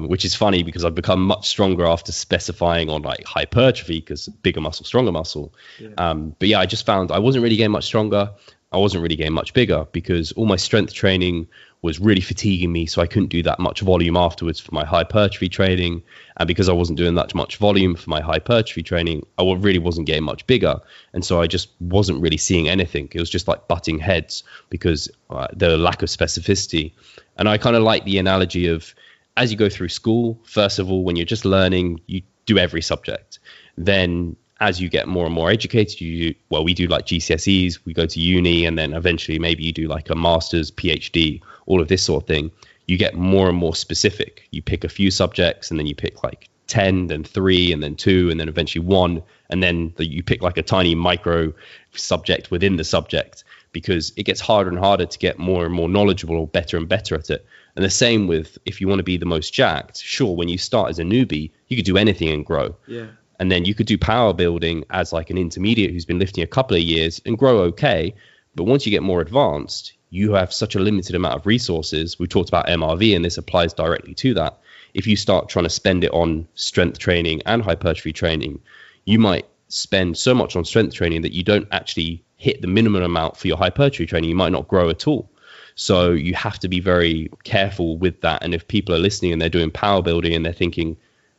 which is funny because I've become much stronger after specifying on like hypertrophy, because bigger muscle, stronger muscle. Yeah. I just found I wasn't really getting much stronger. I wasn't really getting much bigger because all my strength training was really fatiguing me. So I couldn't do that much volume afterwards for my hypertrophy training. And because I wasn't doing that much volume for my hypertrophy training, I really wasn't getting much bigger. And so I just wasn't really seeing anything. It was just like butting heads because the lack of specificity. And I kind of like the analogy of, as you go through school, first of all, when you're just learning, you do every subject. Then as you get more and more educated, we do like GCSEs, we go to uni, and then eventually maybe you do like a master's, PhD, all of this sort of thing. You get more and more specific. You pick a few subjects, and then you pick like 10, then 3, and then 2, and then eventually 1. And then you pick like a tiny micro subject within the subject, because it gets harder and harder to get more and more knowledgeable or better and better at it. And the same with, if you want to be the most jacked, sure, when you start as a newbie, you could do anything and grow. Yeah. And then you could do power building as like an intermediate who's been lifting a couple of years and grow okay. But once you get more advanced, you have such a limited amount of resources. We talked about MRV, and this applies directly to that. If you start trying to spend it on strength training and hypertrophy training, you might spend so much on strength training that you don't actually hit the minimum amount for your hypertrophy training. You might not grow at all. So you have to be very careful with that. And if people are listening and they're doing power building and they're thinking,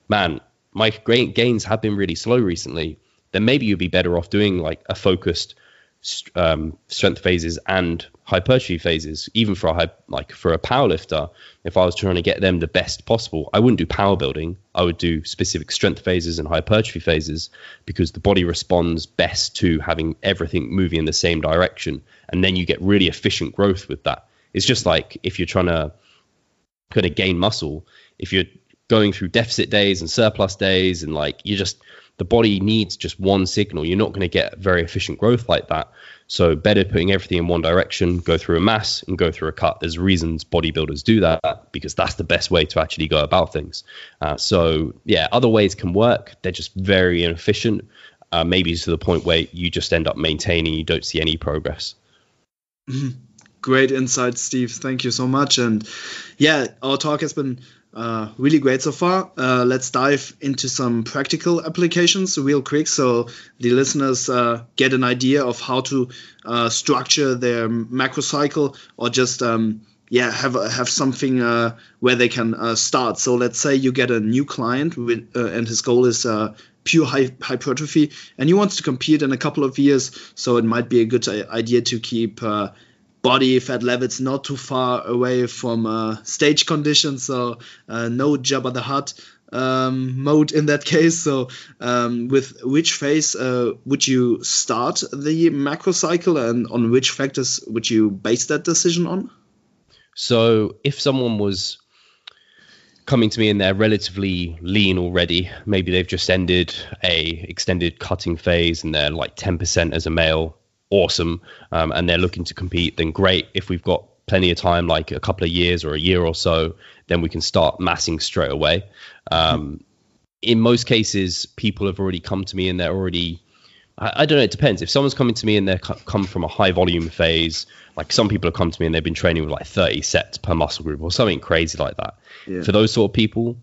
man, my great gains have been really slow recently, then maybe you'd be better off doing like a focused strength phases and hypertrophy phases. Even for a powerlifter, if I was trying to get them the best possible, I wouldn't do power building. I would do specific strength phases and hypertrophy phases, because the body responds best to having everything moving in the same direction. And then you get really efficient growth with that. It's just like if you're trying to kind of gain muscle, if you're going through deficit days and surplus days, and like the body needs just one signal, you're not going to get very efficient growth like that. So better putting everything in one direction, go through a mass and go through a cut. There's reasons bodybuilders do that, because that's the best way to actually go about things. Other ways can work, they're just very inefficient, maybe to the point where you just end up maintaining, you don't see any progress. Great insights, Steve. Thank you so much. And yeah, our talk has been really great so far. Let's dive into some practical applications real quick so the listeners get an idea of how to structure their macrocycle or just have something where they can start. So let's say you get a new client with, and his goal is pure hypertrophy and he wants to compete in a couple of years. So it might be a good idea to keep body fat levels not too far away from stage conditions, so no Jabba the Hutt mode in that case. So with which phase would you start the macro cycle and on which factors would you base that decision on? So if someone was coming to me and they're relatively lean already, maybe they've just ended a extended cutting phase and they're like 10% as a male, awesome, and they're looking to compete, then great. If we've got plenty of time, like a couple of years or a year or so, then we can start massing straight away. In most cases, people have already come to me and they're already, I don't know, it depends. If someone's coming to me and they're come from a high volume phase, like some people have come to me and they've been training with like 30 sets per muscle group or something crazy like that. Yeah. For those sort of people,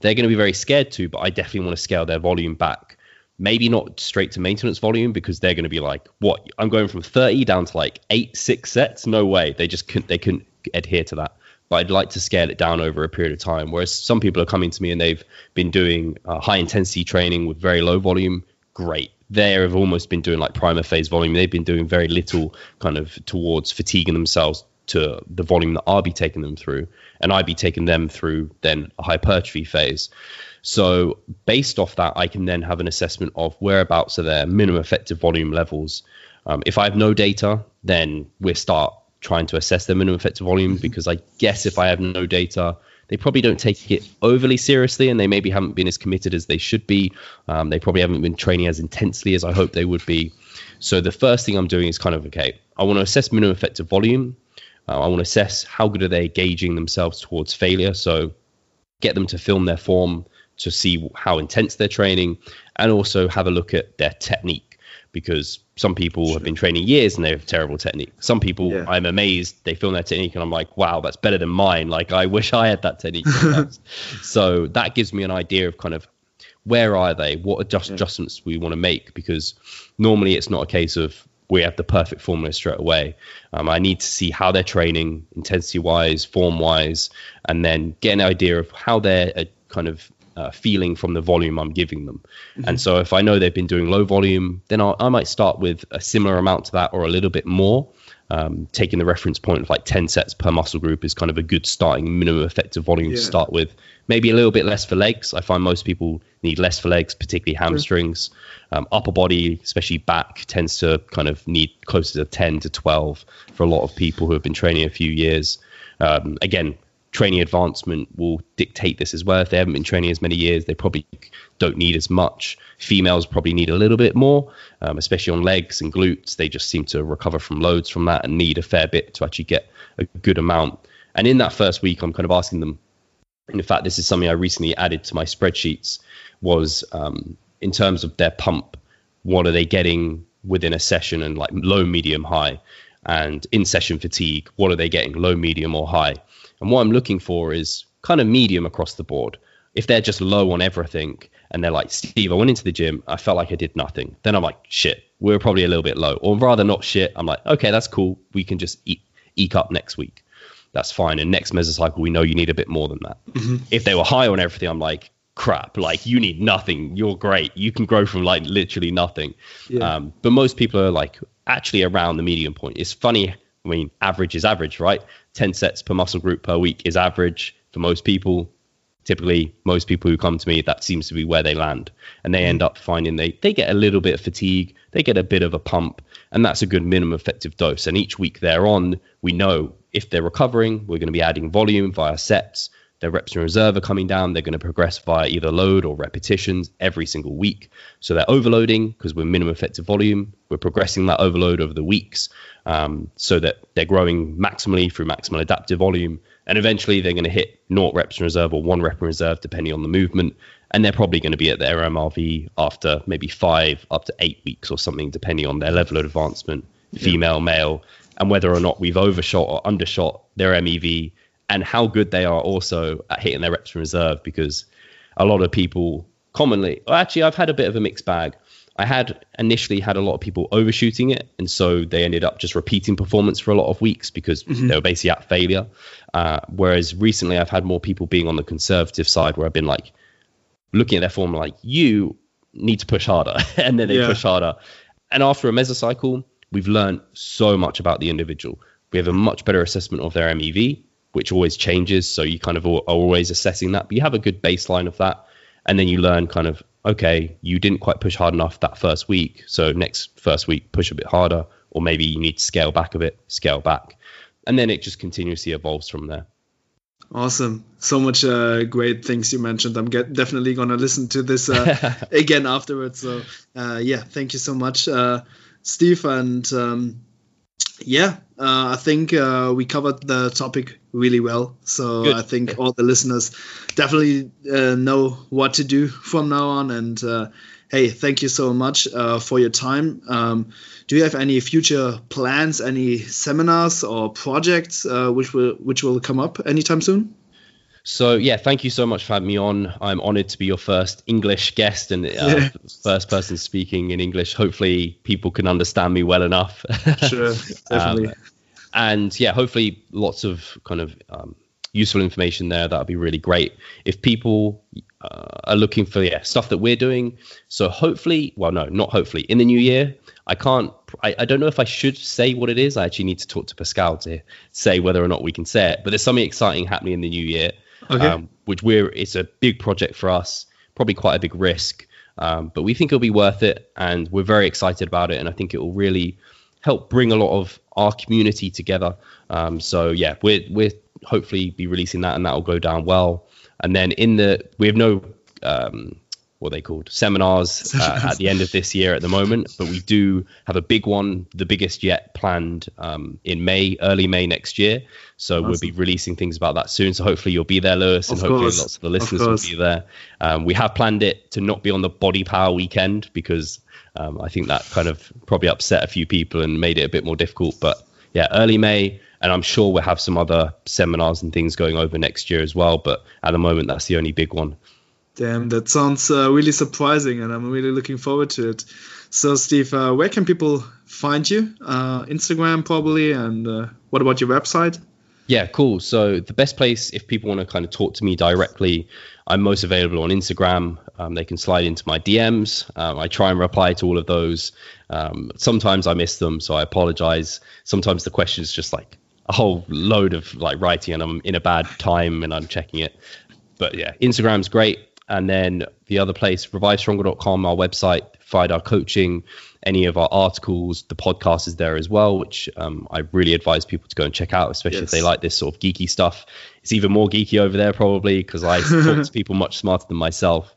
they're going to be very scared to, but I definitely want to scale their volume back. Maybe not straight to maintenance volume, because they're going to be like, what? I'm going from 30 down to like 8-6 sets? No way. They just couldn't adhere to that. But I'd like to scale it down over a period of time. Whereas some people are coming to me and they've been doing high intensity training with very low volume. Great. They have almost been doing like primer phase volume. They've been doing very little kind of towards fatiguing themselves to the volume that I'll be taking them through. And I'd be taking them through then a hypertrophy phase. So based off that, I can then have an assessment of whereabouts are their minimum effective volume levels. If I have no data, then we start trying to assess their minimum effective volume, because I guess if I have no data, they probably don't take it overly seriously and they maybe haven't been as committed as they should be. They probably haven't been training as intensely as I hope they would be. So the first thing I'm doing is kind of, okay, I want to assess minimum effective volume. I want to assess how good are they gauging themselves towards failure. So get them to film their form, to see how intense they're training, and also have a look at their technique, because some people have been training years and they have terrible technique. Some people, yeah, I'm amazed they film their technique and I'm like, wow, that's better than mine. Like, I wish I had that technique. So that gives me an idea of kind of where are they, what adjustments we want to make, because normally it's not a case of we have the perfect formula straight away. I need to see how they're training intensity wise, form wise, and then get an idea of how they're kind of feeling from the volume I'm giving them. Mm-hmm. And so if I know they've been doing low volume, then I might start with a similar amount to that or a little bit more. Taking the reference point of like 10 sets per muscle group is kind of a good starting minimum effective volume to start with. Maybe a little bit less for legs. I find most people need less for legs, particularly hamstrings. Upper body, especially back, tends to kind of need closer to 10 to 12 for a lot of people who have been training a few years. Again, training advancement will dictate this as well. If they haven't been training as many years, they probably don't need as much. Females probably need a little bit more, especially on legs and glutes. They just seem to recover from loads from that and need a fair bit to actually get a good amount. And in that first week, I'm kind of asking them, and in fact, this is something I recently added to my spreadsheets, was in terms of their pump, what are they getting within a session, and like low, medium, high, and in session fatigue, what are they getting, low, medium, or high? And what I'm looking for is kind of medium across the board. If they're just low on everything and they're like, Steve, I went into the gym, I felt like I did nothing, then I'm like, shit, we're probably a little bit low. Or rather not shit, I'm like, okay, that's cool. We can just eke up next week. That's fine. And next mesocycle, we know you need a bit more than that. Mm-hmm. If they were high on everything, I'm like, crap, like you need nothing. You're great. You can grow from like literally nothing. Yeah. But most people are like actually around the medium point. It's funny. I mean, average is average, right? 10 sets per muscle group per week is average for most people. Typically, most people who come to me, that seems to be where they land. And they end up finding they get a little bit of fatigue, they get a bit of a pump, and that's a good minimum effective dose. And each week thereon, we know if they're recovering, we're going to be adding volume via sets. Their reps in reserve are coming down. They're going to progress via either load or repetitions every single week. So they're overloading because we're minimum effective volume. We're progressing that overload over the weeks so that they're growing maximally through maximal adaptive volume. And eventually they're going to hit 0 reps in reserve or 1 rep in reserve, depending on the movement. And they're probably going to be at their MRV after maybe 5 up to 8 weeks or something, depending on their level of advancement, female, male, and whether or not we've overshot or undershot their MEV and how good they are also at hitting their reps from reserve. Because a lot of people commonly, well, actually, I've had a bit of a mixed bag. I had initially had a lot of people overshooting it, and so they ended up just repeating performance for a lot of weeks because they were basically at failure. Whereas recently, I've had more people being on the conservative side where I've been like looking at their form like, you need to push harder, and then they push harder. And after a mesocycle, we've learned so much about the individual. We have a much better assessment of their MEV, which always changes, so you kind of are always assessing that, but you have a good baseline of that. And then you learn kind of, okay, you didn't quite push hard enough that first week, so next first week push a bit harder, or maybe you need to scale back a bit, scale back. And then it just continuously evolves from there. Awesome. So much great things you mentioned. I'm definitely going to listen to this again afterwards. So yeah, thank you so much, Steve. And I think we covered the topic really well. So good. I think all the listeners definitely know what to do from now on. And hey, thank you so much for your time. Do you have any future plans, any seminars or projects which will come up anytime soon? So, yeah, thank you so much for having me on. I'm honored to be your first English guest and first person speaking in English. Hopefully people can understand me well enough. Sure, definitely. And, yeah, hopefully lots of kind of useful information there. That would be really great. If people are looking for stuff that we're doing, so hopefully, well, no, not hopefully, in the new year, I don't know if I should say what it is. I actually need to talk to Pascal to say whether or not we can say it. But there's something exciting happening in the new year. Okay. It's a big project for us, probably quite a big risk, but we think it'll be worth it, and we're very excited about it, and I think it will really help bring a lot of our community together. So yeah, we're hopefully be releasing that, and that will go down well. And then we have no what are they called, seminars at the end of this year at the moment, but we do have a big one, the biggest yet, planned in May, early May next year. So awesome. We'll be releasing things about that soon. So hopefully you'll be there, Lewis, and hopefully lots of the listeners will be there. We have planned it to not be on the Body Power weekend because I think that kind of probably upset a few people and made it a bit more difficult. But yeah, early May, and I'm sure we'll have some other seminars and things going over next year as well. But at the moment, that's the only big one. Damn, that sounds really surprising, and I'm really looking forward to it. So, Steve, where can people find you? Instagram, probably, and what about your website? Yeah, cool. So the best place, if people want to kind of talk to me directly, I'm most available on Instagram. They can slide into my DMs. I try and reply to all of those. Sometimes I miss them, so I apologize. Sometimes the question is just like a whole load of like writing, and I'm in a bad time, and I'm checking it. But yeah, Instagram's great. And then the other place, revivestronger.com, our website, find our coaching, any of our articles, the podcast is there as well, which I really advise people to go and check out, especially if they like this sort of geeky stuff. It's even more geeky over there probably because I talk to people much smarter than myself.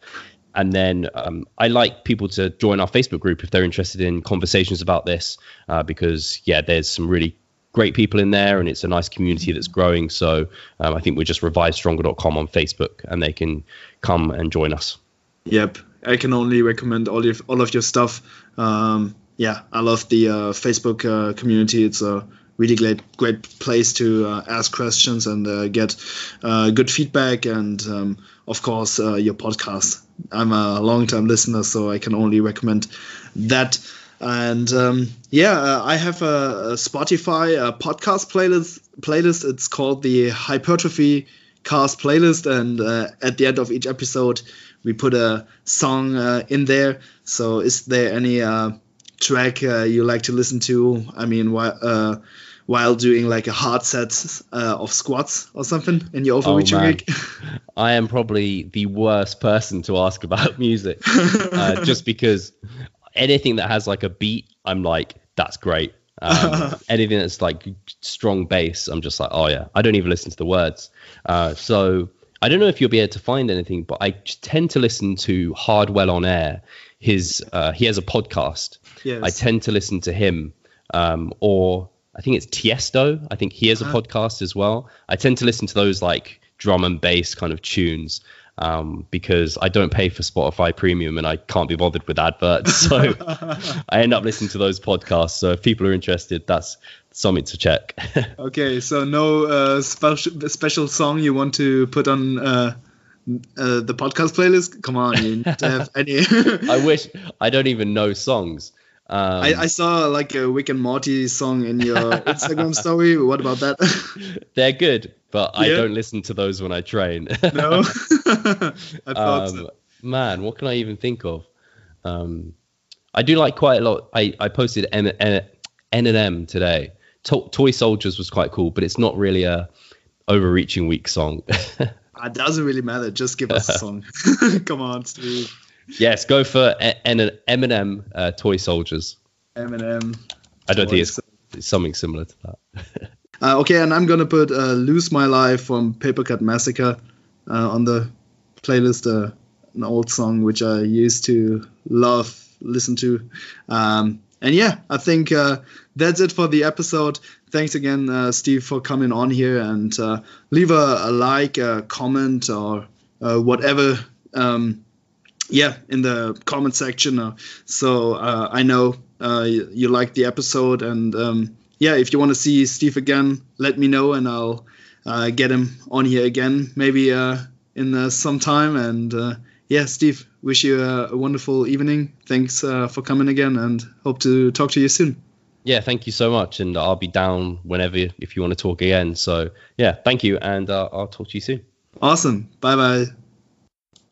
And then I like people to join our Facebook group if they're interested in conversations about this because, yeah, there's some really great people in there, and it's a nice community that's growing. So I think we're just revivestronger.com on Facebook, and they can come and join us. Yep, I can only recommend all of your stuff. I love the Facebook community. It's a really great place to ask questions and get good feedback, and of course your podcast. I'm a long-time listener, so I can only recommend that. And I have a Spotify podcast playlist. It's called the Hypertrophy Cast playlist, and at the end of each episode we put a song in there. So is there any track you like to listen to, I mean, while doing like a hard set of squats or something in your overreaching week? I am probably the worst person to ask about music just because anything that has like a beat, I'm like, that's great. Anything that's like strong bass, I'm just like, oh yeah, I don't even listen to the words. So I don't know if you'll be able to find anything, but I tend to listen to Hardwell on Air. He has a podcast. Yes. I tend to listen to him, or I think it's Tiësto. I think he has a podcast as well. I tend to listen to those like drum and bass kind of tunes. Because I don't pay for Spotify Premium and I can't be bothered with adverts, so I end up listening to those podcasts. So if people are interested, that's something to check. Okay, so no special song you want to put on the podcast playlist? Come on, you need to have any. I wish. I don't even know songs. I saw like a Rick and Morty song in your Instagram story. What about that? They're good, but I don't listen to those when I train. No, I thought so. Man, what can I even think of? I do like quite a lot. I posted N&M today. Toy Soldiers was quite cool, but it's not really a overreaching week song. It doesn't really matter. Just give us a song. Come on, Steve. Yes, go for Eminem, Toy Soldiers. Eminem. I don't think it's something similar to that. Okay, and I'm going to put Lose My Life from Papercut Massacre on the playlist, an old song which I used to listen to. And yeah, I think that's it for the episode. Thanks again, Steve, for coming on here, and leave a like, a comment, or whatever. In the comment section. So I know you liked the episode, and if you want to see Steve again, let me know, and I'll get him on here again, maybe in some time. And Steve, wish you a wonderful evening. Thanks for coming again, and hope to talk to you soon. Yeah, thank you so much, and I'll be down whenever if you want to talk again. So yeah, thank you, and I'll talk to you soon. Awesome. Bye bye.